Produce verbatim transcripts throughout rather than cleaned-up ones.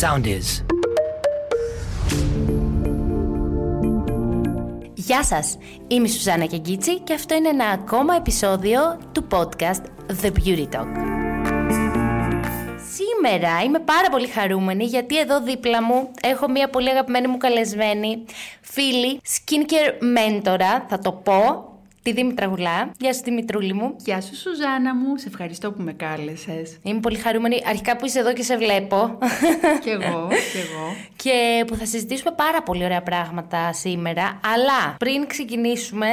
Sound is. Γεια σας, είμαι η Σουζάννα Κεγκίτσι και αυτό είναι ένα ακόμα επεισόδιο του podcast The Beauty Talk. Σήμερα είμαι πάρα πολύ χαρούμενη γιατί εδώ δίπλα μου έχω μια πολύ αγαπημένη μου καλεσμένη, φίλη, skincare μέντορα, θα το πω, τη Δήμητρα Γουλά. Γεια σου Δημητρούλη μου. Γεια σου Σουζάννα μου, σε ευχαριστώ που με κάλεσες. Είμαι πολύ χαρούμενη αρχικά που είσαι εδώ και σε βλέπω. Κι εγώ, κι εγώ. Και που θα συζητήσουμε πάρα πολύ ωραία πράγματα σήμερα. Αλλά πριν ξεκινήσουμε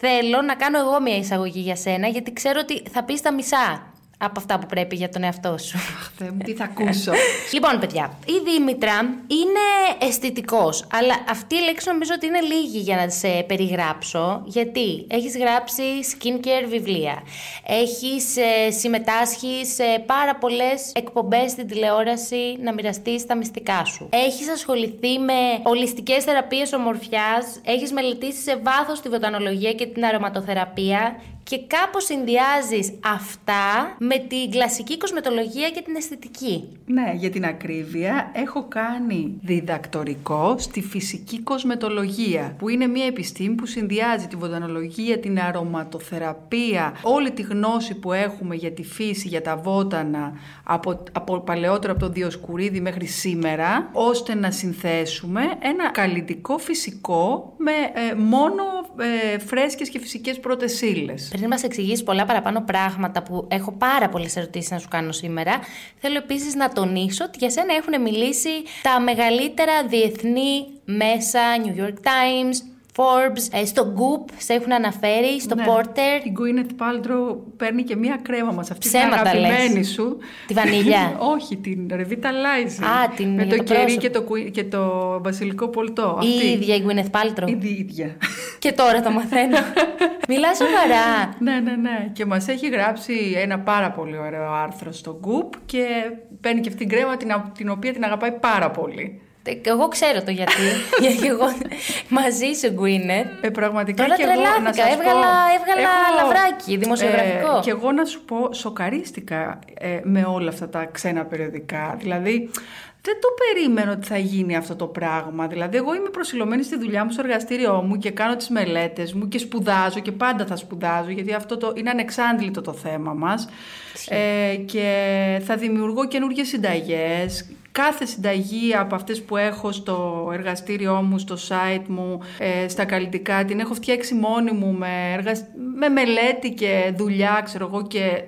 θέλω να κάνω εγώ μια εισαγωγή για σένα, γιατί ξέρω ότι θα πεις τα μισά από αυτά που πρέπει για τον εαυτό σου. Αχ, τι θα ακούσω. Λοιπόν, παιδιά, η Δήμητρα είναι αισθητικός, αλλά αυτή η λέξη νομίζω ότι είναι λίγη για να σε περιγράψω, γιατί έχεις γράψει skincare βιβλία, έχεις ε, συμμετάσχει σε πάρα πολλές εκπομπές στην τηλεόραση να μοιραστείς τα μυστικά σου. Έχεις ασχοληθεί με ολιστικές θεραπείες ομορφιάς, έχεις μελετήσει σε βάθος τη βοτανολογία και την αρωματοθεραπεία. Και κάπως συνδυάζεις αυτά με την κλασική κοσμετολογία και την αισθητική. Ναι, για την ακρίβεια έχω κάνει διδακτορικό στη φυσική κοσμετολογία, που είναι μια επιστήμη που συνδυάζει τη βοτανολογία, την αρωματοθεραπεία, όλη τη γνώση που έχουμε για τη φύση, για τα βότανα, από, από παλαιότερο από τον Διοσκουρίδη μέχρι σήμερα, ώστε να συνθέσουμε ένα καλλιτικό φυσικό με ε, μόνο ε, φρέσκες και φυσικές πρώτες ύλες. Πριν μας εξηγήσεις πολλά παραπάνω πράγματα που έχω πάρα πολλές ερωτήσεις να σου κάνω σήμερα, θέλω επίσης να τονίσω ότι για σένα έχουν μιλήσει τα μεγαλύτερα διεθνή μέσα, New York Times, Forbes, στο Goop σε έχουν αναφέρει, στο ναι, Porter. Η Gwyneth Paltrow παίρνει και μία κρέμα μας, αυτή την αγαπημένη λες. Σου. Τη βανίλια. Όχι, την Revitalizing. Α, την με το, το κερί και το, και το βασιλικό πολτό. Η αυτή. Ίδια η Gwyneth Paltrow. Η ίδια. Και τώρα το μαθαίνω. Μιλάς σοβαρά. Ναι, ναι, ναι. Και μας έχει γράψει ένα πάρα πολύ ωραίο άρθρο στο Goop και παίρνει και αυτή την κρέμα την, την οποία την αγαπάει πάρα πολύ. Εγώ ξέρω το γιατί. Γιατί εγώ μαζί σου, Γκουίνε. Ε, πραγματικά τώρα και εγώ να σας έβγαλα, πω... έβγαλα έχω... λαβράκι, δημοσιογραφικό. Ε, και εγώ να σου πω, σοκαρίστηκα ε, με όλα αυτά τα ξένα περιοδικά. Δηλαδή, δεν το περίμενα ότι θα γίνει αυτό το πράγμα. Δηλαδή, εγώ είμαι προσιλωμένη στη δουλειά μου, στο εργαστήριό μου και κάνω τις μελέτες μου και σπουδάζω και πάντα θα σπουδάζω, γιατί αυτό το, είναι ανεξάντλητο το θέμα μας. Ε, και θα δημιουργώ καινούργιες συνταγές. Κάθε συνταγή από αυτές που έχω στο εργαστήριό μου, στο site μου, ε, στα καλλιτικά, την έχω φτιάξει μόνη μου με, εργασ... με μελέτη και δουλειά, ξέρω εγώ, και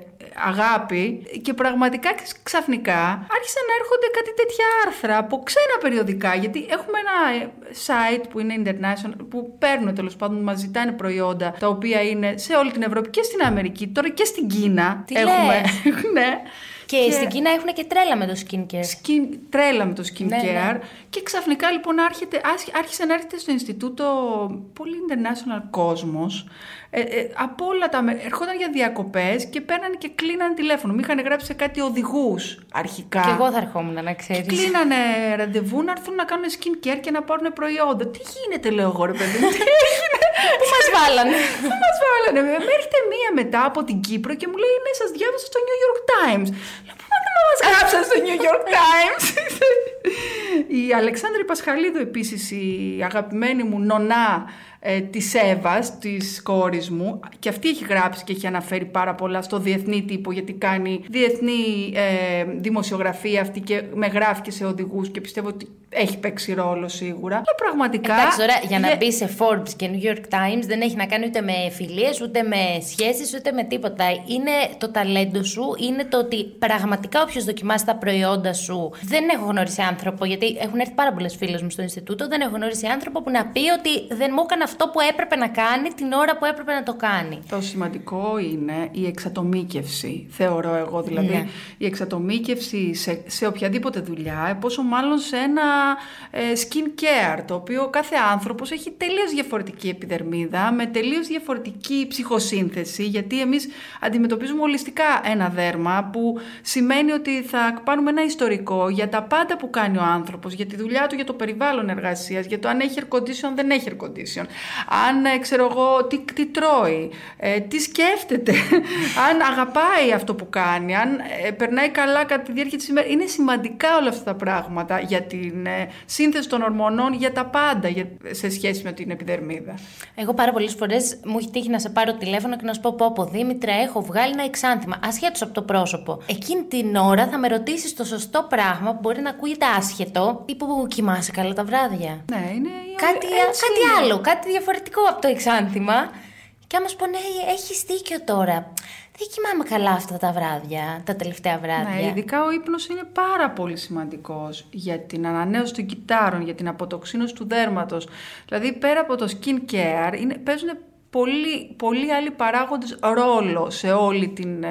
αγάπη. Και πραγματικά ξαφνικά άρχισαν να έρχονται κάτι τέτοια άρθρα από ξένα περιοδικά, γιατί έχουμε ένα site που είναι international, που παίρνουν τέλος πάντων, μας ζητάνε προϊόντα τα οποία είναι σε όλη την Ευρώπη και στην Αμερική, τώρα και στην Κίνα. Τι έχουμε. Ναι. Και, και στην Κίνα έχουν και τρέλα με το skincare. Skin, τρέλα με το skincare. Ναι, ναι. Και ξαφνικά λοιπόν άρχεται, άρχισε να έρχεται στο Ινστιτούτο πολύ international κόσμος. Ε, ε, από όλα τα μέρη. Ερχόταν για διακοπές και παίρνανε και κλείνανε τηλέφωνο. Μη είχαν γράψει σε κάτι οδηγούς αρχικά. Και εγώ θα ερχόμουν να ξέρεις. Κλείνανε ραντεβού να έρθουν να κάνουν skincare και να πάρουν προϊόντα. Τι γίνεται, λέω εγώ, ρε παιδί μου. Πού μας βάλανε. Πού μας βάλανε. Με έρχεται μία μετά από την Κύπρο και μου λέει, ναι, σας διάβασα στο New York Times. Λέω, πού μας γράψαν στο New York Times. Η Αλεξάνδρα Πασχαλίδου, επίσης η αγαπημένη μου νονά ε, της Εύας, της κόρης μου, και αυτή έχει γράψει και έχει αναφέρει πάρα πολλά στο διεθνή τύπο, γιατί κάνει διεθνή ε, δημοσιογραφία αυτή και με γράφει και σε οδηγούς και πιστεύω ότι έχει παίξει ρόλο σίγουρα. Αλλά πραγματικά... Εντάξει, τώρα για να μπει σε Forbes και New York Times δεν έχει να κάνει ούτε με φιλίες, ούτε με σχέσεις, ούτε με τίποτα. Είναι το ταλέντο σου, είναι το ότι πραγματικά όποιος δοκιμάσει τα προϊόντα σου. Δεν έχω γνωρίσει άνθρωπο, γιατί έχουν έρθει πάρα πολλές φίλες μου στο Ινστιτούτο, δεν έχω γνωρίσει άνθρωπο που να πει ότι δεν μου έκανε αυτό που έπρεπε να κάνει την ώρα που έπρεπε να το κάνει. Το σημαντικό είναι η εξατομίκευση, θεωρώ εγώ. Δηλαδή, ναι. Η εξατομίκευση σε, σε οποιαδήποτε δουλειά, πόσο μάλλον σε ένα ε, skin care, το οποίο κάθε άνθρωπος έχει τελείως διαφορετική επιδερμίδα, με τελείως διαφορετική ψυχοσύνθεση, γιατί εμείς αντιμετωπίζουμε ολιστικά ένα δέρμα, που σημαίνει ότι θα πάρουμε ένα ιστορικό για τα πάντα που κάνει ο άνθρωπος, για τη δουλειά του, για το περιβάλλον εργασίας, για το αν έχει air condition, δεν έχει air condition, αν ξέρω εγώ τι, τι τρώει, ε, τι σκέφτεται, αν αγαπάει αυτό που κάνει, αν ε, περνάει καλά κατά τη διάρκεια της ημέρας. Είναι σημαντικά όλα αυτά τα πράγματα για την ε, σύνθεση των ορμονών, για τα πάντα για, σε σχέση με την επιδερμίδα. Εγώ πάρα πολλές φορές μου έχει τύχει να σε πάρω τηλέφωνο και να σου πω πω, πω Δήμητρα, έχω βγάλει ένα εξάνθημα, ασχέτως από το πρόσωπο. Εκείνη την ώρα θα με ρωτήσεις το σωστό πράγμα που μπορεί να ακούγεται άσχετο, τύπου κοιμάσαι καλά τα βράδια. Ναι, είναι κάτι, κάτι άλλο, κάτι διαφορετικό από το εξάνθημα. Και άμα σου πω, ναι, έχεις δίκιο τώρα. Δεν κοιμάμαι καλά αυτά τα βράδια, τα τελευταία βράδια. Ναι, ειδικά ο ύπνος είναι πάρα πολύ σημαντικός για την ανανέωση των κυττάρων, για την αποτοξίνωση του δέρματος. Δηλαδή, πέρα από το skin care, είναι, παίζουν πολλοί, πολλοί άλλοι παράγοντες ρόλο σε όλη την ε,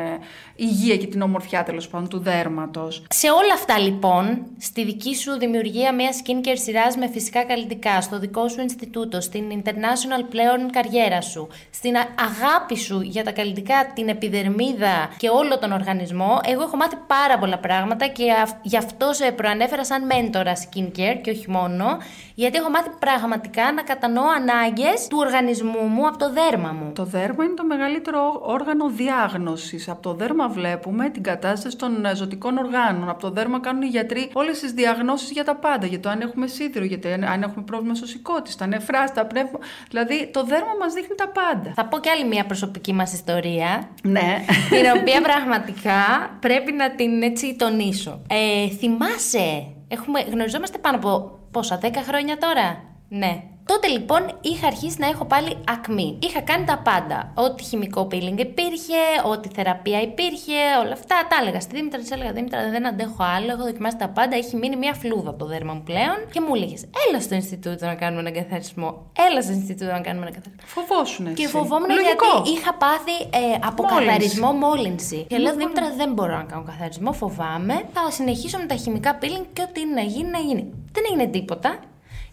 υγεία και την ομορφιά, τέλος πάντων, του δέρματος. Σε όλα αυτά, λοιπόν, στη δική σου δημιουργία μια skincare σειράς με φυσικά καλλιτικά, στο δικό σου Ινστιτούτο, στην international πλέον καριέρα σου, στην αγάπη σου για τα καλλιτικά, την επιδερμίδα και όλο τον οργανισμό, εγώ έχω μάθει πάρα πολλά πράγματα και γι' αυτό σε προανέφερα σαν μέντορα skincare και όχι μόνο, γιατί έχω μάθει πραγματικά να κατανοώ ανάγκες του οργανισμού μου από το δέρμα μου. Το δέρμα είναι το μεγαλύτερο όργανο διάγνωσης. Από το δέρμα βλέπουμε την κατάσταση των ζωτικών οργάνων. Από το δέρμα κάνουν οι γιατροί όλες τις διαγνώσεις για τα πάντα. Για το αν έχουμε σίδηρο, γιατί αν έχουμε πρόβλημα στο σηκώτη, τα νεφρά, τα πνεύμα. Δηλαδή το δέρμα μας δείχνει τα πάντα. Θα πω κι άλλη μια προσωπική μας ιστορία. Ναι. Την οποία πραγματικά πρέπει να την έτσι τονίσω. Ε, θυμάσαι, έχουμε, γνωριζόμαστε πάνω από πόσα, δέκα χρόνια τώρα. Ναι. Τότε λοιπόν είχα αρχίσει να έχω πάλι ακμή. Είχα κάνει τα πάντα. Ό,τι χημικό peeling υπήρχε, ό,τι θεραπεία υπήρχε, όλα αυτά. Τα έλεγα στη Δήμητρα, της έλεγα Δήμητρα, δεν αντέχω άλλο. Έχω δοκιμάσει τα πάντα. Έχει μείνει μια φλούδα από το δέρμα μου πλέον. Και μου έλεγε, έλα στο Ινστιτούτο να κάνουμε έναν καθαρισμό. Έλα στο Ινστιτούτο να κάνουμε έναν καθαρισμό. Φοβόσουνε. Και φοβόμουν γιατί είχα πάθει ε, αποκαθαρισμό, μόλυνση. Και λέω, Δήμητρα, δεν μπορώ να κάνω καθαρισμό, φοβάμαι. Θα συνεχίσω με τα χημικά peeling και ό,τι είναι να γίνει, να γίνει. Δεν έγινε τίποτα.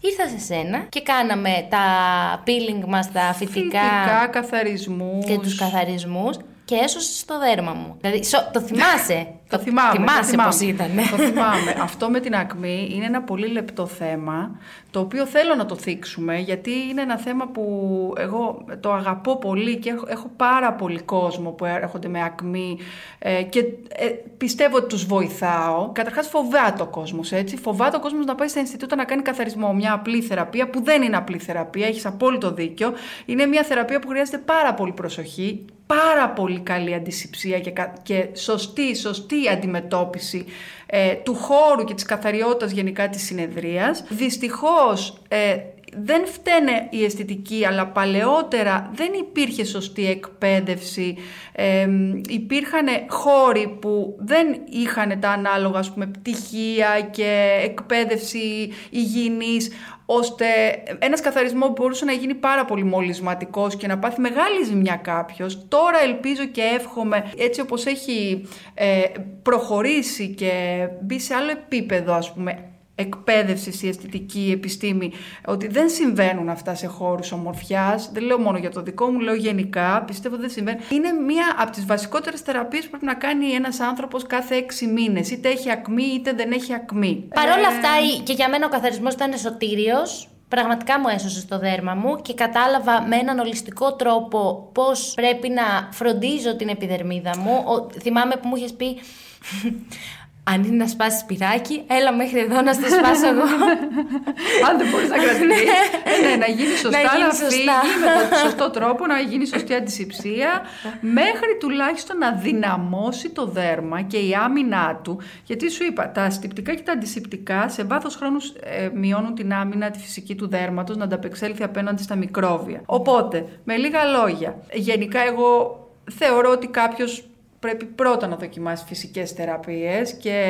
Ήρθα σε σένα και κάναμε τα peeling μας, τα φυτικά, φυτικά καθαρισμούς. Και τους καθαρισμούς και έσωσες το δέρμα μου. Δηλαδή, σο, το θυμάσαι. Το θυμάμαι, θυμάσαι το θυμάμαι, πώς ήταν. Το θυμάμαι. Αυτό με την ακμή είναι ένα πολύ λεπτό θέμα, το οποίο θέλω να το θίξουμε, γιατί είναι ένα θέμα που εγώ το αγαπώ πολύ και έχω, έχω πάρα πολύ κόσμο που έρχονται με ακμή ε, και ε, πιστεύω ότι τους βοηθάω. Καταρχάς φοβάται ο κόσμος, έτσι. Φοβάται ο κόσμος να πάει στα Ινστιτούτα να κάνει καθαρισμό. Μια απλή θεραπεία που δεν είναι απλή θεραπεία, έχεις απόλυτο δίκιο. Είναι μια θεραπεία που χρειάζεται πάρα πολύ προσοχή, πάρα πολύ καλή αντισηψία και, και σωστή, σωστή αντιμετώπιση ε, του χώρου και της καθαριότητας γενικά της συνεδρίας. Δυστυχώς ε, δεν φταίνε η αισθητική, αλλά παλαιότερα δεν υπήρχε σωστή εκπαίδευση, ε, υπήρχαν χώροι που δεν είχαν τα ανάλογα, ας πούμε, πτυχία και εκπαίδευση υγιεινής, ώστε ένας καθαρισμός μπορούσε να γίνει πάρα πολύ μολυσματικός και να πάθει μεγάλη ζημιά κάποιος. Τώρα ελπίζω και εύχομαι, έτσι όπως έχει ε, προχωρήσει και μπει σε άλλο επίπεδο, ας πούμε, εκπαίδευση, η αισθητική, η επιστήμη, ότι δεν συμβαίνουν αυτά σε χώρους ομορφιάς. Δεν λέω μόνο για το δικό μου, λέω γενικά. Πιστεύω δεν συμβαίνει. Είναι μία από τις βασικότερες θεραπείες που πρέπει να κάνει ένας άνθρωπος κάθε έξι μήνες. Είτε έχει ακμή, είτε δεν έχει ακμή. Παρ' όλα ε... αυτά, και για μένα ο καθαρισμός ήταν σωτήριος. Πραγματικά μου έσωσε το δέρμα μου και κατάλαβα με έναν ολιστικό τρόπο πώς πρέπει να φροντίζω την επιδερμίδα μου. Ο... Θυμάμαι που μου είχες πει. Αν είναι να σπάσει πυράκι, έλα μέχρι εδώ να στο σπάσω εγώ. Αν δεν μπορεί να κρατήσει. Ναι, ναι, να γίνει σωστά, να, γίνει να φύγει σωστά. Με τον σωστό τρόπο, να γίνει σωστή αντισηψία, μέχρι τουλάχιστον να δυναμώσει το δέρμα και η άμυνά του. Γιατί σου είπα, τα ασυτηπτικά και τα αντισηπτικά σε βάθος χρόνου ε, μειώνουν την άμυνα τη φυσική του δέρματος να ανταπεξέλθει απέναντι στα μικρόβια. Οπότε, με λίγα λόγια, γενικά εγώ θεωρώ ότι κάποιος πρέπει πρώτα να δοκιμάσει φυσικές θεραπείες και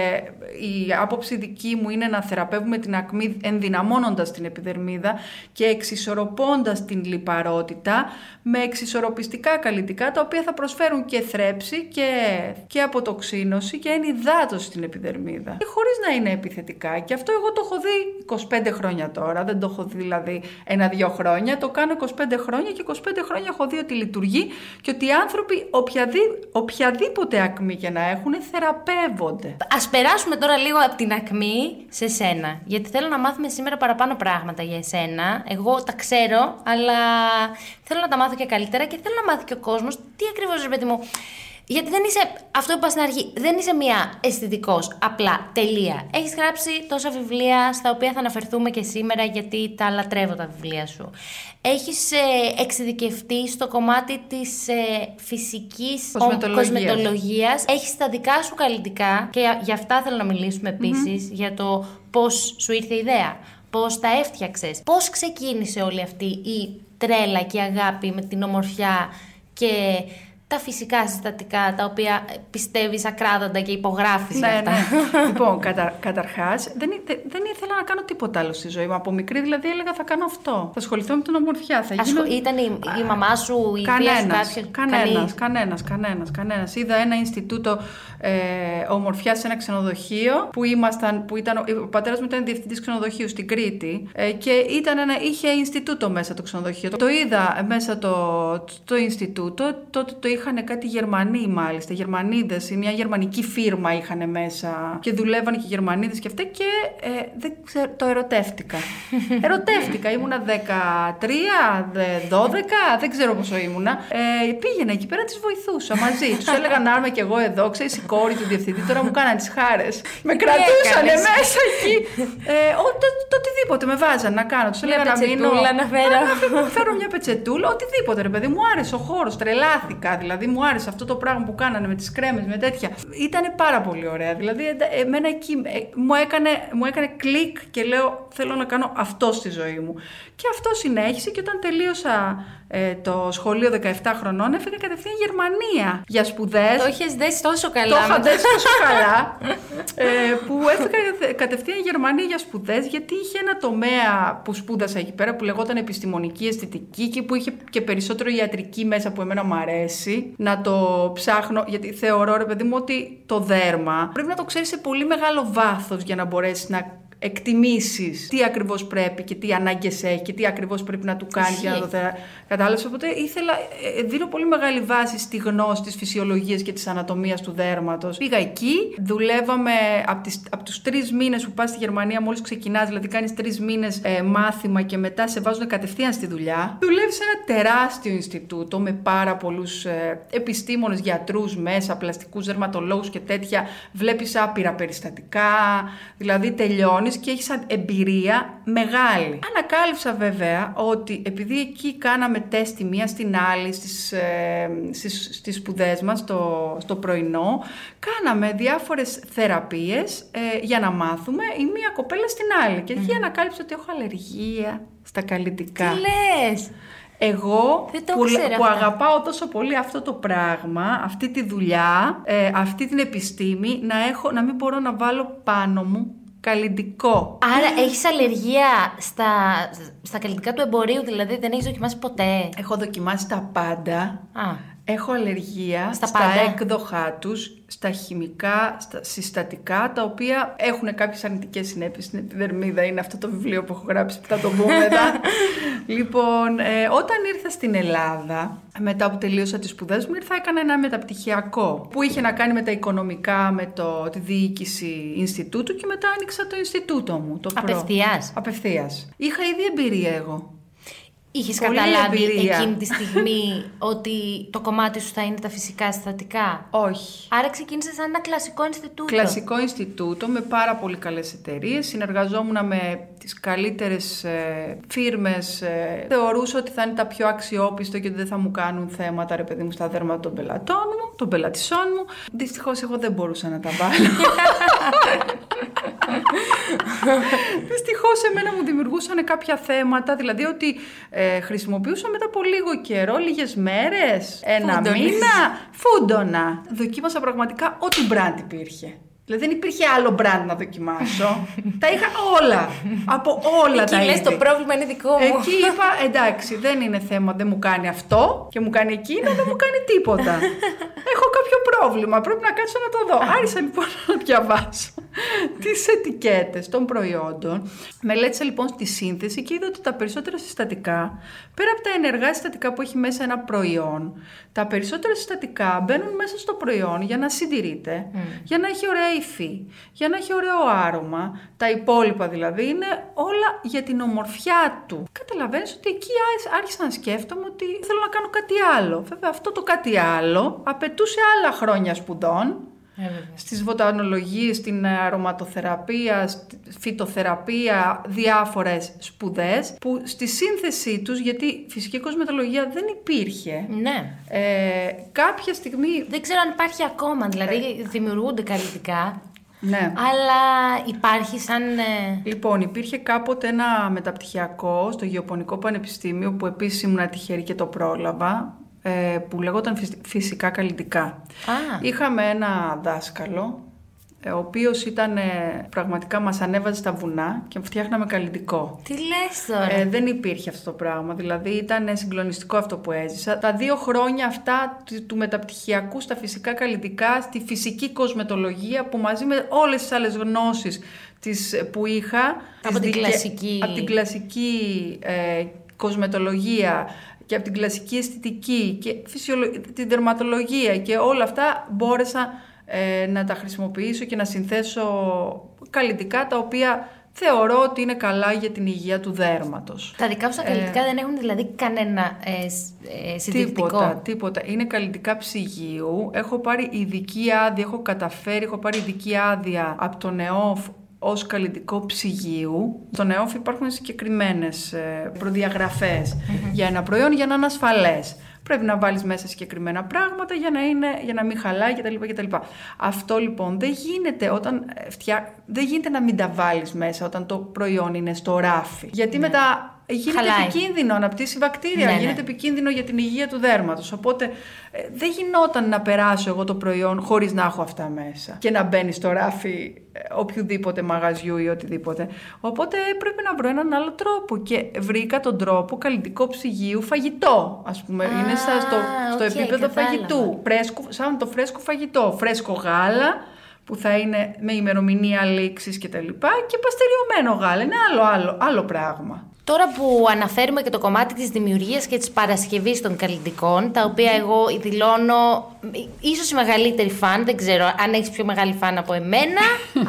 η άποψη δική μου είναι να θεραπεύουμε την ακμή ενδυναμώνοντας την επιδερμίδα και εξισορροπώντας την λιπαρότητα με εξισορροπιστικά καλλιτικά, τα οποία θα προσφέρουν και θρέψη και, και αποτοξίνωση και ενυδάτωση στην επιδερμίδα. Και χωρίς να είναι επιθετικά. Και αυτό εγώ το έχω δει είκοσι πέντε χρόνια τώρα, δεν το έχω δει δηλαδή ένα-δύο χρόνια, το κάνω είκοσι πέντε χρόνια και είκοσι πέντε χρόνια έχω δει ότι λειτουργεί και ότι οι άνθρωποι οποιαδήποτε οποιαδήποτε ακμή και να έχουν, θεραπεύονται. Ας περάσουμε τώρα λίγο από την ακμή σε σένα, γιατί θέλω να μάθουμε σήμερα παραπάνω πράγματα για εσένα. Εγώ τα ξέρω, αλλά θέλω να τα μάθω και καλύτερα και θέλω να μάθει και ο κόσμος τι ακριβώς, ρε παιδί μου. Γιατί δεν είσαι, αυτό που είπα στην αρχή, δεν είσαι μία αισθητικός, απλά, τελεία. Έχεις γράψει τόσα βιβλία, στα οποία θα αναφερθούμε και σήμερα, γιατί τα λατρεύω τα βιβλία σου. Έχεις ε, εξειδικευτεί στο κομμάτι της ε, φυσικής κοσμετολογίας. Έχεις τα δικά σου καλλιτικά, και για, για αυτά θέλω να μιλήσουμε επίσης, mm-hmm. για το πώς σου ήρθε η ιδέα, πώς τα έφτιαξες, πώς ξεκίνησε όλη αυτή η τρέλα και η αγάπη με την ομορφιά και τα φυσικά συστατικά, τα οποία πιστεύεις ακράδαντα και υπογράφεις. Ναι, αυτά. Ναι. Λοιπόν, κατα, καταρχάς, δεν, δε, δεν ήθελα να κάνω τίποτα άλλο στη ζωή μου. Από μικρή δηλαδή έλεγα θα κάνω αυτό. Θα ασχοληθώ με την ομορφιά. Θα Ασχο... γίνω... Ήταν η, η μαμά σου, η κανένας, θεία σου, κάποιο... Κανένας, κανένας, κανένας, κανένας. Είδα ένα Ινστιτούτο ε, ομορφιάς σε ένα ξενοδοχείο που ήμασταν, που ήταν, ο πατέρας μου ήταν διευθυντής ξενοδοχείου στην Κρήτη ε, και ήταν ένα, είχε Ινστιτούτο μέσα το ξενοδοχείο. Το είδα μέσα το, το Ινστιτούτο, τότε το είχα. Είχαν κάτι Γερμανοί, μάλιστα. Γερμανίδες, μια γερμανική φίρμα είχαν μέσα και δουλεύαν και Γερμανίδες και αυτά. Και ε, δεν ξέρω, το ερωτεύτηκα. Ερωτεύτηκα. Ήμουνα δεκατρία, δώδεκα, δεν ξέρω πόσο ήμουνα. Ε, πήγαινα εκεί πέρα, τις βοηθούσα μαζί. Τους έλεγα να έρθω κι εγώ εδώ, ξέρεις, η κόρη του διευθυντή. Τώρα μου κάναν τις χάρες. Με κρατούσαν μέσα εκεί. Ε, ό, το, το οτιδήποτε με βάζαν να κάνω. Τους έλεγα να μείνω. Να φέρω μια πετσετούλα, οτιδήποτε, ρε παιδί μου, άρεσε ο χώρος, τρελάθηκα. Δηλαδή μου άρεσε αυτό το πράγμα που κάνανε με τις κρέμες, με τέτοια. Ήταν πάρα πολύ ωραία. Δηλαδή εμένα εκεί ε, μου, έκανε, μου έκανε κλικ και λέω θέλω να κάνω αυτό στη ζωή μου. Και αυτό συνέχισε και όταν τελείωσα ε, το σχολείο δεκαεπτά χρονών έφυγα κατευθείαν Γερμανία για σπουδές. Το είχες δέσει τόσο καλά. Το είχα δέσει τόσο καλά ε, που έφυγα κατευθείαν Γερμανία για σπουδές, γιατί είχε ένα τομέα που σπούδασα εκεί πέρα που λεγόταν επιστημονική αισθητική και που είχε και περισσότερο ιατρική μέσα που εμένα μου αρέσει. Να το ψάχνω, γιατί θεωρώ, ρε παιδί μου, ότι το δέρμα πρέπει να το ξέρεις σε πολύ μεγάλο βάθος για να μπορέσεις να εκτιμήσεις τι ακριβώς πρέπει και τι ανάγκες έχει και τι ακριβώς πρέπει να του κάνει για να το θερα... Κατάλαβες, οπότε ήθελα, δίνω πολύ μεγάλη βάση στη γνώση της φυσιολογίας και της ανατομίας του δέρματος. Πήγα εκεί, δουλεύαμε από, τις, από τους τρεις μήνες που πας στη Γερμανία, μόλις ξεκινάς, δηλαδή κάνεις τρεις μήνες ε, μάθημα και μετά σε βάζουν κατευθείαν στη δουλειά. Δουλεύεις σε ένα τεράστιο Ινστιτούτο με πάρα πολλούς ε, επιστήμονες, γιατρούς μέσα, πλαστικούς, δερματολόγους και τέτοια. Βλέπεις άπειρα περιστατικά, δηλαδή τελειώνεις και έχεις εμπειρία μεγάλη. Ανακάλυψα βέβαια ότι επειδή εκεί κάναμε τεστ τη μία στην άλλη στις, ε, στις, στις σπουδές μας, στο, στο πρωινό, κάναμε διάφορες θεραπείες ε, για να μάθουμε η μία κοπέλα στην άλλη. Και εκεί mm. ανακάλυψα ότι έχω αλλεργία στα καλλιτικά. Τι λες! Εγώ που, που αγαπάω τόσο πολύ αυτό το πράγμα, αυτή τη δουλειά, ε, αυτή την επιστήμη, να, έχω, να μην μπορώ να βάλω πάνω μου καλλιντικό. Άρα έχεις αλλεργία στα, στα καλλιντικά του εμπορίου, δηλαδή δεν έχεις δοκιμάσει ποτέ. Έχω δοκιμάσει τα πάντα. Α. Έχω αλλεργία στα, στα έκδοχά τους, στα χημικά, στα συστατικά, τα οποία έχουν κάποιες αρνητικές συνέπειες στην επιδερμίδα. Είναι αυτό το βιβλίο που έχω γράψει, που θα το πούμε μετά. Λοιπόν, ε, όταν ήρθα στην Ελλάδα, μετά που τελείωσα τις σπουδές μου, ήρθα, έκανα ένα μεταπτυχιακό που είχε να κάνει με τα οικονομικά, με το, τη διοίκηση Ινστιτούτου και μετά άνοιξα το Ινστιτούτο μου. Το Απευθείας. Προ. Απευθείας. Είχα ήδη εμπειρία εγώ. Είχες καταλάβει εμπειρία εκείνη τη στιγμή ότι το κομμάτι σου θα είναι τα φυσικά συστατικά? Όχι. Άρα ξεκίνησε σαν ένα κλασικό Ινστιτούτο. Κλασικό Ινστιτούτο με πάρα πολύ καλές εταιρείες. Συνεργαζόμουν με τις καλύτερες ε, φίρμες. Ε, θεωρούσα ότι θα είναι τα πιο αξιόπιστο και ότι δεν θα μου κάνουν θέματα, ρε παιδί μου, στα δέρματα των πελατών μου, των πελατησών μου. Δυστυχώς εγώ δεν μπορούσα να τα βάλω. Δυστυχώς εμένα μου δημιουργούσαν κάποια θέματα, δηλαδή ότι ε, χρησιμοποιούσα μετά από λίγο καιρό, λίγες μέρες, ένα Φούντονες. μήνα, φούντονα. Δοκίμασα πραγματικά ό,τι brand υπήρχε. Δηλαδή δεν υπήρχε άλλο brand να δοκιμάσω. Τα είχα όλα. Από όλα τα είδη. Εκεί λες το πρόβλημα είναι δικό μου. Εκεί είπα εντάξει, δεν είναι θέμα, δεν μου κάνει αυτό και μου κάνει εκείνο, δεν μου κάνει τίποτα. Έχω κάποιο πρόβλημα, πρέπει να κάτσω να το δω. Άρισα λοιπόν να διαβάσω. τις ετικέτες των προϊόντων. Μελέτησα λοιπόν τη σύνθεση και είδα ότι τα περισσότερα συστατικά, πέρα από τα ενεργά συστατικά που έχει μέσα ένα προϊόν, τα περισσότερα συστατικά μπαίνουν μέσα στο προϊόν για να συντηρείται, mm. για να έχει ωραία υφή, για να έχει ωραίο άρωμα. Τα υπόλοιπα δηλαδή είναι όλα για την ομορφιά του. Καταλαβαίνεις ότι εκεί άρχισα να σκέφτομαι ότι θέλω να κάνω κάτι άλλο. Βέβαια αυτό το κάτι άλλο απαιτούσε άλλα χρόνια σπουδών. Ε, στις βοτανολογίες, στην αρωματοθεραπεία, στη φυτοθεραπεία, διάφορες σπουδές που στη σύνθεσή τους, γιατί φυσική κοσμετολογία δεν υπήρχε. Ναι. Ε, κάποια στιγμή... Δεν ξέρω αν υπάρχει ακόμα, δηλαδή ε... δημιουργούνται καλλιτικά. Ναι. Αλλά υπάρχει σαν... Λοιπόν, υπήρχε κάποτε ένα μεταπτυχιακό στο Γεωπονικό Πανεπιστήμιο που επίσης ήμουν τυχερή και το πρόλαβα, που λεγόταν φυσικά καλλιτικά. Α. Είχαμε ένα δάσκαλο, ο οποίος ήταν, πραγματικά μας ανέβαζε στα βουνά και φτιάχναμε καλλιτικό. Τι λες τώρα? Ε, δεν υπήρχε αυτό το πράγμα, δηλαδή ήταν συγκλονιστικό αυτό που έζησα. Τα δύο χρόνια αυτά του μεταπτυχιακού στα φυσικά καλλιτικά, στη φυσική κοσμετολογία, που μαζί με όλες τις άλλες γνώσεις τις, που είχα... Από την δικαι... κλασική... Από την κλασική ε, κοσμετολογία... και από την κλασική αισθητική και φυσιολο... την δερματολογία και όλα αυτά μπόρεσα ε, να τα χρησιμοποιήσω και να συνθέσω καλλιτικά τα οποία θεωρώ ότι είναι καλά για την υγεία του δέρματος. Τα δικά σου τα καλλιτικά ε... δεν έχουν δηλαδή κανένα ε, ε, συντηρητικό? Τίποτα, τίποτα. Είναι καλλιτικά ψυγείου. Έχω πάρει ειδική άδεια, έχω καταφέρει, έχω πάρει ειδική άδεια από τον ΕΟΦ ως καλλιτικό ψυγείου. Στον ΕΟΦ υπάρχουν συγκεκριμένες προδιαγραφές mm-hmm. για ένα προϊόν για να είναι ασφαλές. Πρέπει να βάλεις μέσα συγκεκριμένα πράγματα για να, είναι, για να μην χαλάει κτλ. Αυτό λοιπόν δεν γίνεται, όταν φτιά... δεν γίνεται να μην τα βάλεις μέσα όταν το προϊόν είναι στο ράφι. Γιατί mm-hmm. μετά... Γίνεται Χαλάει. επικίνδυνο, αναπτύσσει βακτήρια, ναι, γίνεται ναι. επικίνδυνο για την υγεία του δέρματος. Οπότε ε, δεν γινόταν να περάσω εγώ το προϊόν χωρίς να έχω αυτά μέσα και να μπαίνει στο ράφι ε, οποιοδήποτε μαγαζιού ή οτιδήποτε. Οπότε έπρεπε να βρω έναν άλλο τρόπο και βρήκα τον τρόπο καλλιτικό ψυγείου φαγητό. Ας πούμε, Α, είναι σαν στο, στο okay, επίπεδο κατάλαβα. φαγητού, φρέσκου, σαν το φρέσκο φαγητό, φρέσκο γάλα, που θα είναι με ημερομηνία λήξης κτλ. Και, και παστεριωμένο γάλα, είναι άλλο, άλλο, άλλο πράγμα. Τώρα που αναφέρουμε και το κομμάτι της δημιουργίας και της παρασκευής των καλλιτικών, τα οποία εγώ δηλώνω ίσως η μεγαλύτερη φαν, δεν ξέρω αν έχεις πιο μεγάλη φαν από εμένα,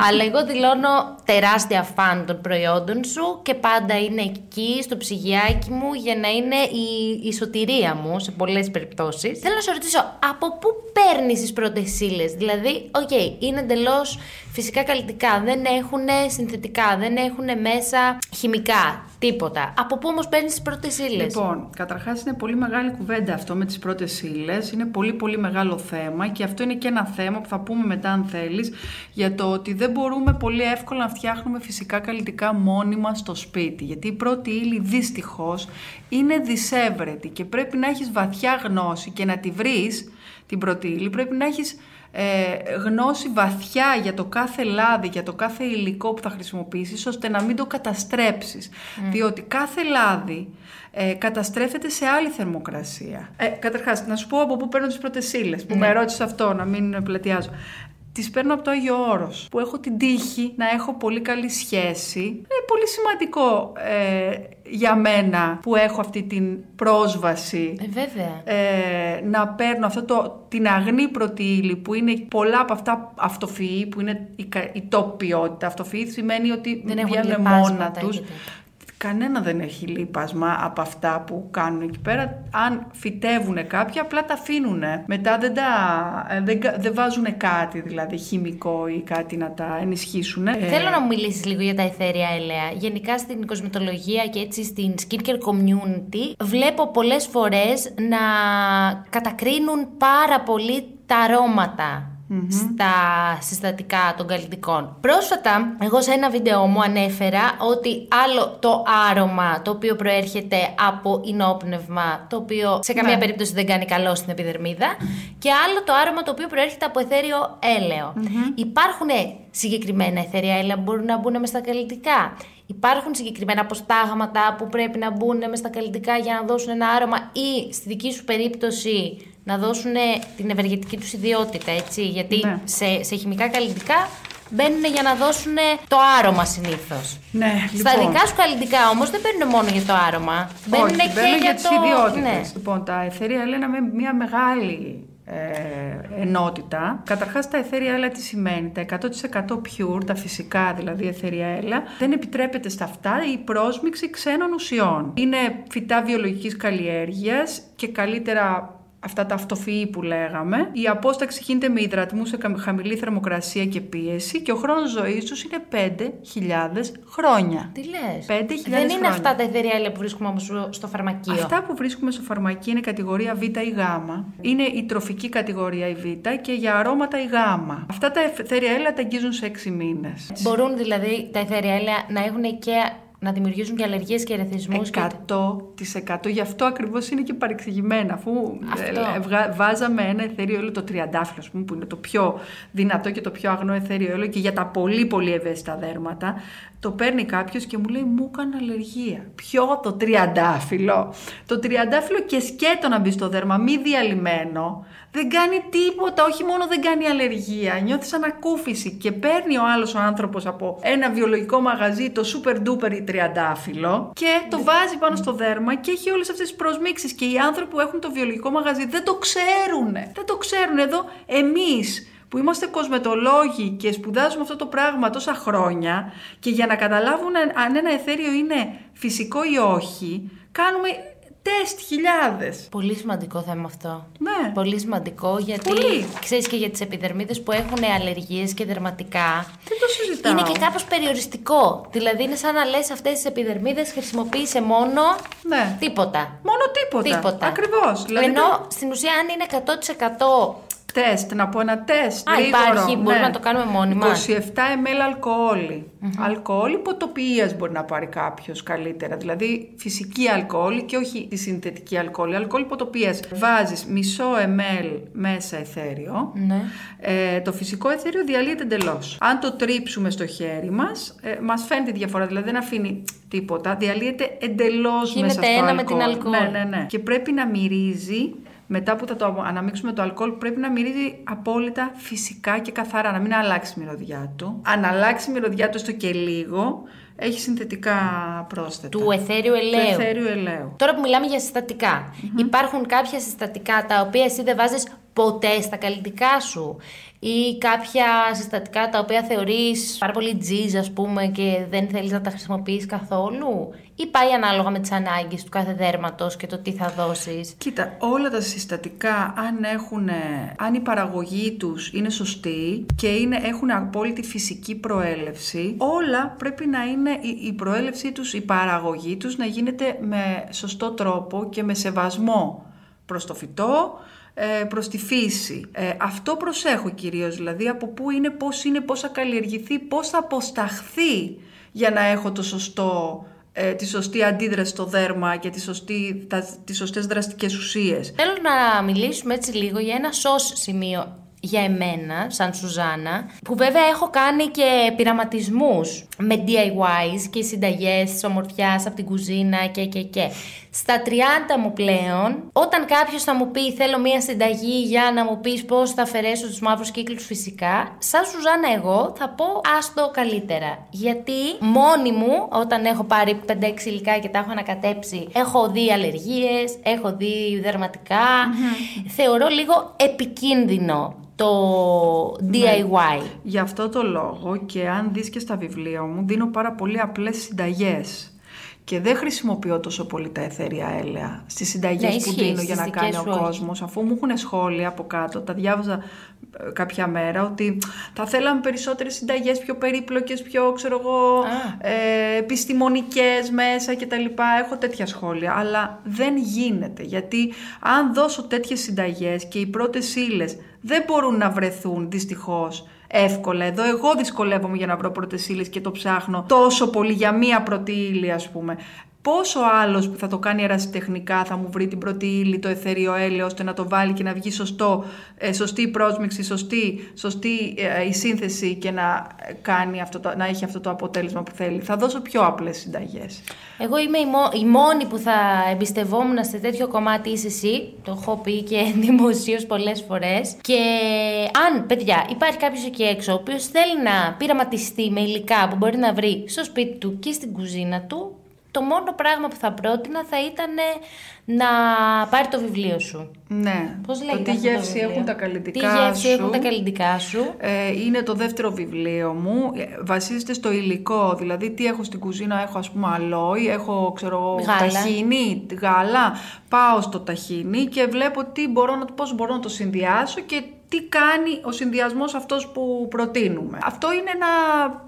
αλλά εγώ δηλώνω τεράστια φαν των προϊόντων σου και πάντα είναι εκεί στο ψυγιάκι μου για να είναι η, η σωτηρία μου σε πολλές περιπτώσεις. Θέλω να σου ρωτήσω, από πού παίρνεις τις πρώτες ύλες? Δηλαδή, οκ, okay, είναι εντελώς φυσικά καλλιτικά, δεν έχουν συνθετικά, δεν έχουν μέσα χημικά, τίποτα. Από πού όμως παίρνεις τις πρώτες ύλες? Λοιπόν, καταρχάς είναι πολύ μεγάλη κουβέντα αυτό με τις πρώτες ύλες, είναι πολύ πολύ μεγάλο θέμα και αυτό είναι και ένα θέμα που θα πούμε μετά αν θέλεις, για το ότι δεν μπορούμε πολύ εύκολα να φτιάχνουμε φυσικά καλλιτικά μόνιμα στο σπίτι, γιατί η πρώτη ύλη δυστυχώς είναι δυσέβρετη και πρέπει να έχεις βαθιά γνώση και να τη βρεις την πρώτη ύλη, πρέπει να έχεις Ε, γνώση βαθιά για το κάθε λάδι, για το κάθε υλικό που θα χρησιμοποιήσεις, ώστε να μην το καταστρέψεις. Mm. Διότι κάθε λάδι ε, καταστρέφεται σε άλλη θερμοκρασία. Ε, καταρχάς, να σου πω από πού παίρνω τις πρώτες ύλες, που mm. με ερώτησε αυτό, να μην πλατιάζω. Τις παίρνω από το Άγιο Όρος, που έχω την τύχη να έχω πολύ καλή σχέση. Είναι πολύ σημαντικό ε, για μένα που έχω αυτή την πρόσβαση. Ε, βέβαια. Ε, να παίρνω αυτό το, την αγνή πρώτη ύλη, που είναι πολλά από αυτά αυτοφυή, που είναι η, η top ποιότητα. Αυτοφυή σημαίνει ότι δεν βγαίνουν μόνα τους. Κανένα δεν έχει λίπασμα από αυτά που κάνουν εκεί πέρα. Αν φυτεύουν κάποια, απλά τα αφήνουν. Μετά δεν, τα, δεν, δεν βάζουν κάτι, δηλαδή χημικό ή κάτι να τα ενισχύσουν. Θέλω να μου μιλήσεις λίγο για τα αιθέρια ελαία. Γενικά στην κοσμετολογία και έτσι στην skincare community βλέπω πολλές φορές να κατακρίνουν πάρα πολύ τα αρώματα. Mm-hmm. Στα συστατικά των καλλιτικών. Πρόσφατα, εγώ σε ένα βίντεο μου ανέφερα ότι άλλο το άρωμα το οποίο προέρχεται από ινόπνευμα, το οποίο σε καμία yeah. περίπτωση δεν κάνει καλό στην επιδερμίδα, και άλλο το άρωμα το οποίο προέρχεται από αιθέριο έλαιο. Mm-hmm. Υπάρχουν συγκεκριμένα αιθέρια έλαια που μπορούν να μπουν μες στα καλλιτικά. Υπάρχουν συγκεκριμένα αποστάγματα που πρέπει να μπουν μες στα καλλιτικά για να δώσουν ένα άρωμα ή στη δική σου περίπτωση να δώσουν την ευεργετική τους ιδιότητα, έτσι, γιατί ναι. σε, σε χημικά καλλιτικά μπαίνουν για να δώσουν το άρωμα συνήθως. Ναι, λοιπόν. Στα δικά σου καλλιντικά όμως δεν μπαίνουν μόνο για το άρωμα. Μπαίνουν και για, για τις ιδιότητες. Ναι. Λοιπόν, τα αιθέρια λένε με μια μεγάλη Ε, ενότητα. Καταρχάς, τα αιθέρια έλα τι σημαίνει? Τα εκατό τοις εκατό pure, τα φυσικά δηλαδή αιθέρια έλα, δεν επιτρέπεται στα αυτά η πρόσμιξη ξένων ουσιών. Είναι φυτά βιολογικής καλλιέργειας και καλύτερα αυτά τα αυτοφυή που λέγαμε. Η απόσταξη γίνεται με υδρατμού σε χαμηλή θερμοκρασία και πίεση και ο χρόνος ζωής τους είναι πέντε χιλιάδες χρόνια. Τι λες? πέντε χιλιάδες Δεν χρόνια. Είναι αυτά τα αιθερία που βρίσκουμε όμως στο φαρμακείο. Αυτά που βρίσκουμε στο φαρμακείο είναι κατηγορία Β ή Γ. Είναι η τροφική κατηγορία η Β και για αρώματα η Γ. Αυτά τα αιθερία έλα τα αγγίζουν σε έξι μήνες. Μπορούν δηλαδή τα αιθερία έλα να έχουν και να δημιουργήσουν και αλλεργίες και ερεθισμούς. εκατό τοις εκατό Και... Γι' αυτό ακριβώς είναι και παρεξηγημένα. Αφού αυτό. Βάζαμε ένα αιθέριο όλο, το τριαντάφυλλο, πούμε, που είναι το πιο δυνατό και το πιο αγνό αιθέριο όλο και για τα πολύ πολύ ευαίσθητα δέρματα, το παίρνει κάποιος και μου λέει μου έκανε αλλεργία. Ποιο? Το τριαντάφυλλο. Το τριαντάφυλλο και σκέτο να μπει στο δέρμα, μη διαλυμένο. Δεν κάνει τίποτα, όχι μόνο δεν κάνει αλλεργία, νιώθεις ανακούφιση και παίρνει ο άλλος ο άνθρωπος από ένα βιολογικό μαγαζί το super duper τριαντάφυλλο και το βάζει πάνω στο δέρμα και έχει όλες αυτές τις προσμίξεις και οι άνθρωποι που έχουν το βιολογικό μαγαζί δεν το ξέρουν, δεν το ξέρουν. Εδώ εμείς που είμαστε κοσμετολόγοι και σπουδάζουμε αυτό το πράγμα τόσα χρόνια και για να καταλάβουν αν ένα αιθέριο είναι φυσικό ή όχι κάνουμε τεστ χιλιάδες. Πολύ σημαντικό θέμα αυτό. Ναι. Πολύ σημαντικό γιατί Πολύ. ξέρεις και για τις επιδερμίδες που έχουν αλλεργίες και δερματικά. Δεν το συζητάω. Είναι και κάπως περιοριστικό. Δηλαδή είναι σαν να λες αυτές τις επιδερμίδες χρησιμοποίησε μόνο ναι. τίποτα. Μόνο τίποτα. τίποτα. Ακριβώς. Δηλαδή... Ενώ στην ουσία αν είναι εκατό τοις εκατό τεστ, να πω ένα τεστ. Α, γρήγορο. Υπάρχει, μπορούμε ναι. να το κάνουμε μόνοι μας. είκοσι επτά μιλιλίτρα αλκοόλι. Mm-hmm. Αλκοόλι ποτοποιίας μπορεί να πάρει κάποιος καλύτερα. Δηλαδή φυσική αλκοόλι και όχι τη συνθετική αλκοόλι. Αλκοόλι ποτοποιίας. Mm-hmm. Βάζεις μισό ml μέσα αιθέριο. Mm-hmm. Ε, το φυσικό αιθέριο διαλύεται εντελώς. Αν το τρίψουμε στο χέρι μας, ε, μας φαίνεται διαφορά. Δηλαδή δεν αφήνει τίποτα. Διαλύεται εντελώς Γίνεται μέσα στο ένα αλκοόλ. Με την αλκοόλ. Ναι, ναι, ναι. Και πρέπει να μυρίζει. Μετά που θα το αναμίξουμε το αλκοόλ, πρέπει να μυρίζει απόλυτα φυσικά και καθαρά, να μην αλλάξει η μυρωδιά του. Αν αλλάξει η μυρωδιά του, έστω και λίγο, έχει συνθετικά πρόσθετα. Του αιθέριου ελαίου. Του αιθέριου ελαίου. Τώρα που μιλάμε για συστατικά, mm-hmm. υπάρχουν κάποια συστατικά τα οποία εσύ δεν βάζεις ποτέ στα καλλιτικά σου, ή κάποια συστατικά τα οποία θεωρείς πάρα πολύ τζιζ, ας πούμε, και δεν θέλεις να τα χρησιμοποιείς καθόλου, ή πάει ανάλογα με τις ανάγκες του κάθε δέρματος και το τι θα δώσεις? Κοίτα, όλα τα συστατικά, αν, έχουν, αν η παραγωγή τους είναι σωστή και είναι, έχουν απόλυτη φυσική προέλευση, όλα πρέπει να είναι η, η προέλευσή τους, η παραγωγή τους να γίνεται με σωστό τρόπο και με σεβασμό προς το φυτό, προς τη φύση. Ε, αυτό προσέχω κυρίως, δηλαδή από πού είναι, πώς είναι, πώς θα καλλιεργηθεί, πώς θα αποσταχθεί για να έχω το σωστό, ε, τη σωστή αντίδραση στο δέρμα και τη σωστή, τα, τις σωστές δραστικές ουσίες. Θέλω να μιλήσουμε έτσι λίγο για ένα σως σημείο για εμένα, σαν Σουζάννα, που βέβαια έχω κάνει και πειραματισμούς με ντι άι γουάις και συνταγές της ομορφιάς από την κουζίνα και και και. Στα τριάντα μου πλέον, όταν κάποιος θα μου πει θέλω μία συνταγή για να μου πεις πώς θα αφαιρέσω τους μαύρους κύκλους φυσικά, σαν Σουζάννα εγώ θα πω άστο καλύτερα. Γιατί μόνη μου, όταν έχω πάρει πέντε έξι υλικά και τα έχω ανακατέψει, έχω δει αλλεργίες, έχω δει δερματικά, mm-hmm. θεωρώ λίγο επικίνδυνο το ντι άι γουάι. Ναι. Γι' αυτό το λόγο και αν δεις και στα βιβλία μου, δίνω πάρα πολύ απλές συνταγές. Και δεν χρησιμοποιώ τόσο πολύ τα αιθέρια έλαια στις συνταγές ναι, που δίνω για να κάνει ο κόσμος. Αφού μου έχουν σχόλια από κάτω, τα διάβαζα ε, κάποια μέρα ότι θα θέλαμε περισσότερες συνταγές, πιο περίπλοκες, πιο ξέρω εγώ, ε, επιστημονικές μέσα κτλ. Έχω τέτοια σχόλια. Αλλά δεν γίνεται. Γιατί αν δώσω τέτοιες συνταγές και οι πρώτες ύλες δεν μπορούν να βρεθούν δυστυχώς εύκολα. Εδώ εγώ δυσκολεύομαι για να βρω πρώτες ύλες και το ψάχνω τόσο πολύ για μία πρώτη ύλη, ας πούμε. Πόσο άλλος που θα το κάνει ερασιτεχνικά θα μου βρει την πρώτη ύλη, το αιθέριο έλαιο, ώστε να το βάλει και να βγει σωστό, σωστή η πρόσμιξη, σωστή, σωστή η σύνθεση και να, κάνει αυτό το, να έχει αυτό το αποτέλεσμα που θέλει. Θα δώσω πιο απλές συνταγές. Εγώ είμαι η, μό, η μόνη που θα εμπιστευόμουν σε τέτοιο κομμάτι είσαι εσύ. Το έχω πει και δημοσίως πολλές φορές. Και αν, παιδιά, υπάρχει κάποιος εκεί έξω ο οποίος θέλει να πειραματιστεί με υλικά που μπορεί να βρει στο σπίτι του και στην κουζίνα του, το μόνο πράγμα που θα πρότεινα θα ήταν να πάρει το βιβλίο σου. Ναι. Πώς λέγεται αυτό το βιβλίο? Τι γεύση έχουν τα καλλιτικά σου. Τι γεύση έχουν τα καλλιτικά σου. Ε, είναι το δεύτερο βιβλίο μου. Βασίζεται στο υλικό. Δηλαδή, τι έχω στην κουζίνα. Έχω, ας πούμε, αλόι, έχω, ξέρω, γάλα. Ταχίνι, γάλα. Πάω στο ταχίνι και βλέπω τι μπορώ να, πώς μπορώ να το συνδυάσω και τι κάνει ο συνδυασμός αυτός που προτείνουμε. Αυτό είναι ένα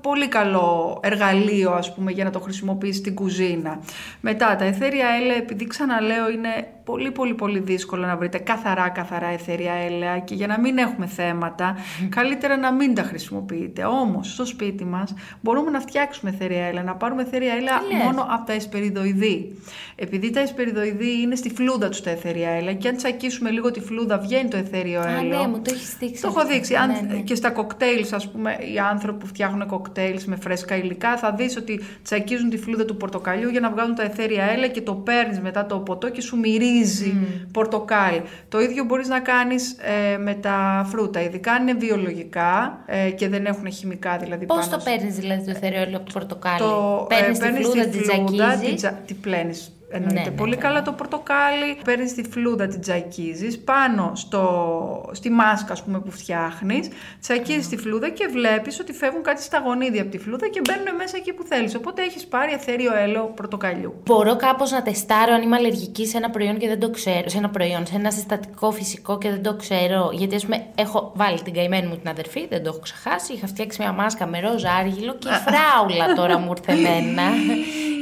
πολύ καλό εργαλείο, ας πούμε, για να το χρησιμοποιήσεις στην κουζίνα. Μετά τα αιθέρια έλαια, επειδή ξαναλέω είναι πολύ πολύ πολύ δύσκολο να βρείτε καθαρά καθαρά αιθέρια έλαια και για να μην έχουμε θέματα, καλύτερα να μην τα χρησιμοποιείτε. Όμως στο σπίτι μας μπορούμε να φτιάξουμε αιθέρια έλαια, να πάρουμε αιθέρια έλαια μόνο από τα εσπεριδοειδή. Επειδή τα εσπεριδοειδή είναι στη φλούδα τους τα αιθέρια έλαια και αν τσακίσουμε λίγο τη φλούδα βγαίνει το αιθέριο έλαιο. Το έχω δείξει. Ναι, ναι. Και στα κοκτέιλ, ας πούμε, οι άνθρωποι που φτιάχνουν κοκτέιλ με φρέσκα υλικά, θα δεις ότι τσακίζουν τη φλούδα του πορτοκαλιού για να βγάλουν τα αιθέρια έλαια και το παίρνεις μετά το ποτό και σου μυρίζει mm. πορτοκάλι. Το ίδιο μπορείς να κάνεις ε, με τα φρούτα, ειδικά αν είναι βιολογικά ε, και δεν έχουν χημικά δηλαδή. Πώς πάνω... το παίρνεις δηλαδή το αιθέριο έλαιο από το πορτοκάλι? Το, παίρνεις, ε, τη παίρνεις τη φλούδα, τη τσακίζεις. Τη, τσα... τη πλένεις. Εννοείται ναι, ναι, πολύ ναι. καλά το πορτοκάλι. Παίρνεις τη φλούδα, την τσακίζεις πάνω στο, στη μάσκα, ας πούμε, που φτιάχνεις. Τσακίζεις mm. τη φλούδα και βλέπεις ότι φεύγουν κάτι στα γονίδια από τη φλούδα και μπαίνουν μέσα εκεί που θέλεις. Οπότε έχεις πάρει αιθέριο έλαιο πορτοκαλιού. Μπορώ κάπως να τεστάρω αν είμαι αλλεργική σε ένα προϊόν και δεν το ξέρω. Σε ένα προϊόν, σε ένα συστατικό φυσικό και δεν το ξέρω. Γιατί, ας πούμε, έχω βάλει την καημένη μου την αδερφή, δεν το έχω ξεχάσει. Είχα φτιάξει μια μάσκα με ροζ άργυλο και φράουλα τώρα μου ήρθε εμένα.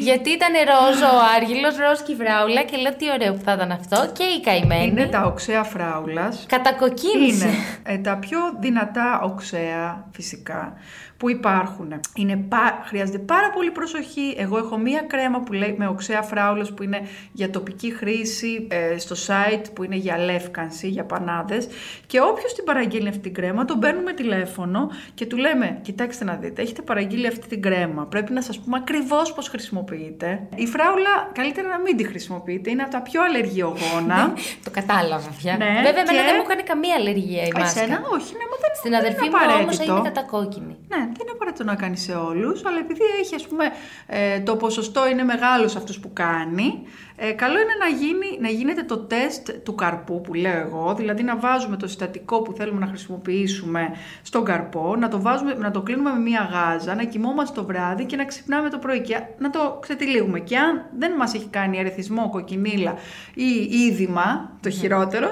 Γιατί ήταν ροζ ο άργυλο. Ρόσκι φράουλα και λέω τι ωραίο που θα ήταν αυτό και η καημένη. Είναι τα οξέα φράουλας. Κατακοκκίνησε. Είναι ε, τα πιο δυνατά οξέα φυσικά που υπάρχουν. Είναι πα, χρειάζεται πάρα πολύ προσοχή. Εγώ έχω μία κρέμα που λέει, με οξέα φράουλας που είναι για τοπική χρήση ε, στο site που είναι για λεύκανση, για πανάδες και όποιος την παραγγείλει αυτή την κρέμα τον παίρνουμε τηλέφωνο και του λέμε κοιτάξτε να δείτε, έχετε παραγγείλει αυτή την κρέμα, πρέπει να σας πούμε ακριβώς πώς χρησιμοποιείτε. Η φράουλα καλύτερα να μην τη χρησιμοποιείτε, είναι από τα πιο αλλεργιογόνα. Το κατάλαβα πια. Ναι, βέβαια και... εμένα δεν μου κάνει καμία αλλεργία η μάσκα. Εσένα όχι, ναι, μα δεν στην δεν αδερφή είναι μου όμως έγινε κατακόκκινη. Ναι, δεν είναι απαραίτητο να κάνει σε όλους, αλλά επειδή έχει, ας πούμε, ε, το ποσοστό είναι μεγάλο σε αυτούς που κάνει, ε, καλό είναι να, γίνει, να γίνεται το τεστ του καρπού που λέω εγώ, δηλαδή να βάζουμε το συστατικό που θέλουμε να χρησιμοποιήσουμε στον καρπό, να το, βάζουμε, να το κλείνουμε με μία γάζα, να κοιμόμαστε το βράδυ και να ξυπνάμε το πρωί και να το ξετυλίγουμε. Και αν δεν μας έχει κάνει ερεθισμό, κοκκινίλα ή είδημα, το χειρότερο,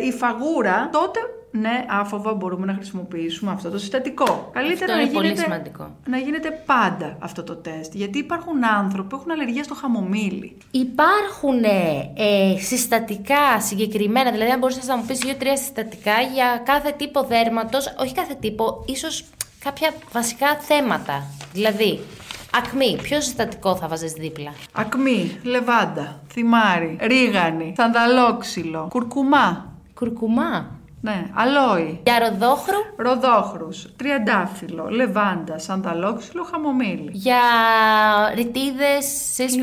ε, η φαγούρα, τότε... ναι, άφοβα μπορούμε να χρησιμοποιήσουμε αυτό το συστατικό. Καλύτερα αυτό είναι να, γίνεται, πολύ να γίνεται πάντα αυτό το τεστ. Γιατί υπάρχουν άνθρωποι που έχουν αλλεργία στο χαμομήλι. Υπάρχουν ε, συστατικά συγκεκριμένα, δηλαδή αν μπορείς να μου πεις δύο-τρία συστατικά για κάθε τύπο δέρματος, όχι κάθε τύπο, ίσως κάποια βασικά θέματα. Δηλαδή, ακμή, ποιο συστατικό θα βάζεις δίπλα? Ακμή, λεβάντα, θυμάρι, ρίγανη, σανδαλόξυλο, κουρκουμά. Κουρκουμά. Ναι, αλόι. Για ροδόχρου. Ροδόχρους, τριαντάφυλλο, λεβάντα, σανδαλόξυλο, χαμομήλι. Για ρητίδες, σύσφυξη.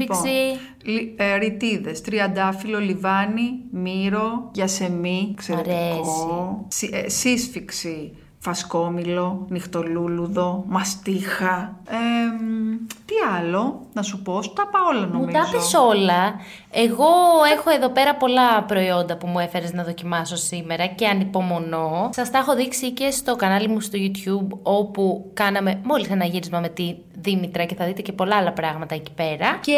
Λοιπόν, ε, ρητίδες, τριαντάφυλλο, λιβάνι, μύρο, γιασεμί, εξαιρετικό. Σύ, ε, σύσφυξη, φασκόμηλο, νυχτολούλουδο, μαστίχα. Ε, τι άλλο να σου πω, σου τα πάω όλα νομίζω. Μου τα πες όλα. Εγώ έχω εδώ πέρα πολλά προϊόντα που μου έφερες να δοκιμάσω σήμερα και ανυπομονώ. Σας τα έχω δείξει και στο κανάλι μου στο YouTube όπου κάναμε μόλις ένα γύρισμα με τη Δήμητρα και θα δείτε και πολλά άλλα πράγματα εκεί πέρα. Και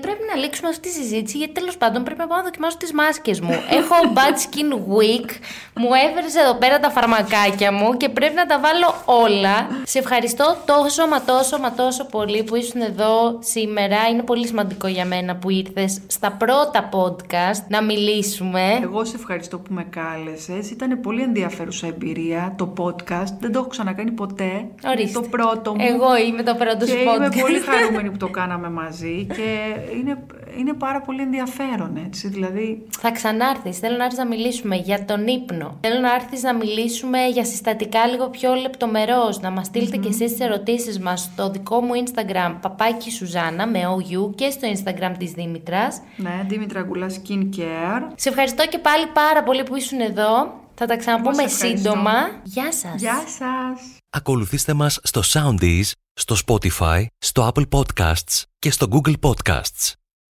πρέπει να λήξουμε αυτή τη συζήτηση γιατί τέλος πάντων πρέπει να πάω να δοκιμάσω τις μάσκες μου. Έχω Bad Skin Week, μου έφερες εδώ πέρα τα φαρμακάκια μου και πρέπει να τα βάλω όλα. Σε ευχαριστώ τόσο μα τόσο μα τόσο πολύ που ήσουν εδώ. εδώ σήμερα. Είναι πολύ σημαντικό για μένα που ήρθες στα πρώτα podcast να μιλήσουμε. Εγώ σε ευχαριστώ που με κάλεσες. Ήταν πολύ ενδιαφέρουσα εμπειρία το podcast. Δεν το έχω ξανακάνει ποτέ. Ορίστε. Το πρώτο μου. Εγώ είμαι το πρώτο σου podcast. Είμαι πολύ χαρούμενη που το κάναμε μαζί και είναι, είναι πάρα πολύ ενδιαφέρον, έτσι. Δηλαδή... Θα ξανάρθεις. Θέλω να έρθεις να μιλήσουμε για τον ύπνο. Θέλω να έρθεις να μιλήσουμε για συστατικά λίγο πιο λεπτομερώς. Να μας στείλετε mm-hmm. και εσείς τις ερωτήσεις μας στο δικό μου Instagram, παπάκι Σουζάννα με OU, και στο Instagram της Δήμητρας. Ναι, Δήμητρα Γουλά Skin Care. Σε ευχαριστώ και πάλι πάρα πολύ που ήσουν εδώ. Θα τα ξαναπούμε σύντομα. Γεια σας. Γεια σας. Ακολουθήστε μας στο Soundees, στο Spotify, στο Apple Podcasts και στο Google Podcasts.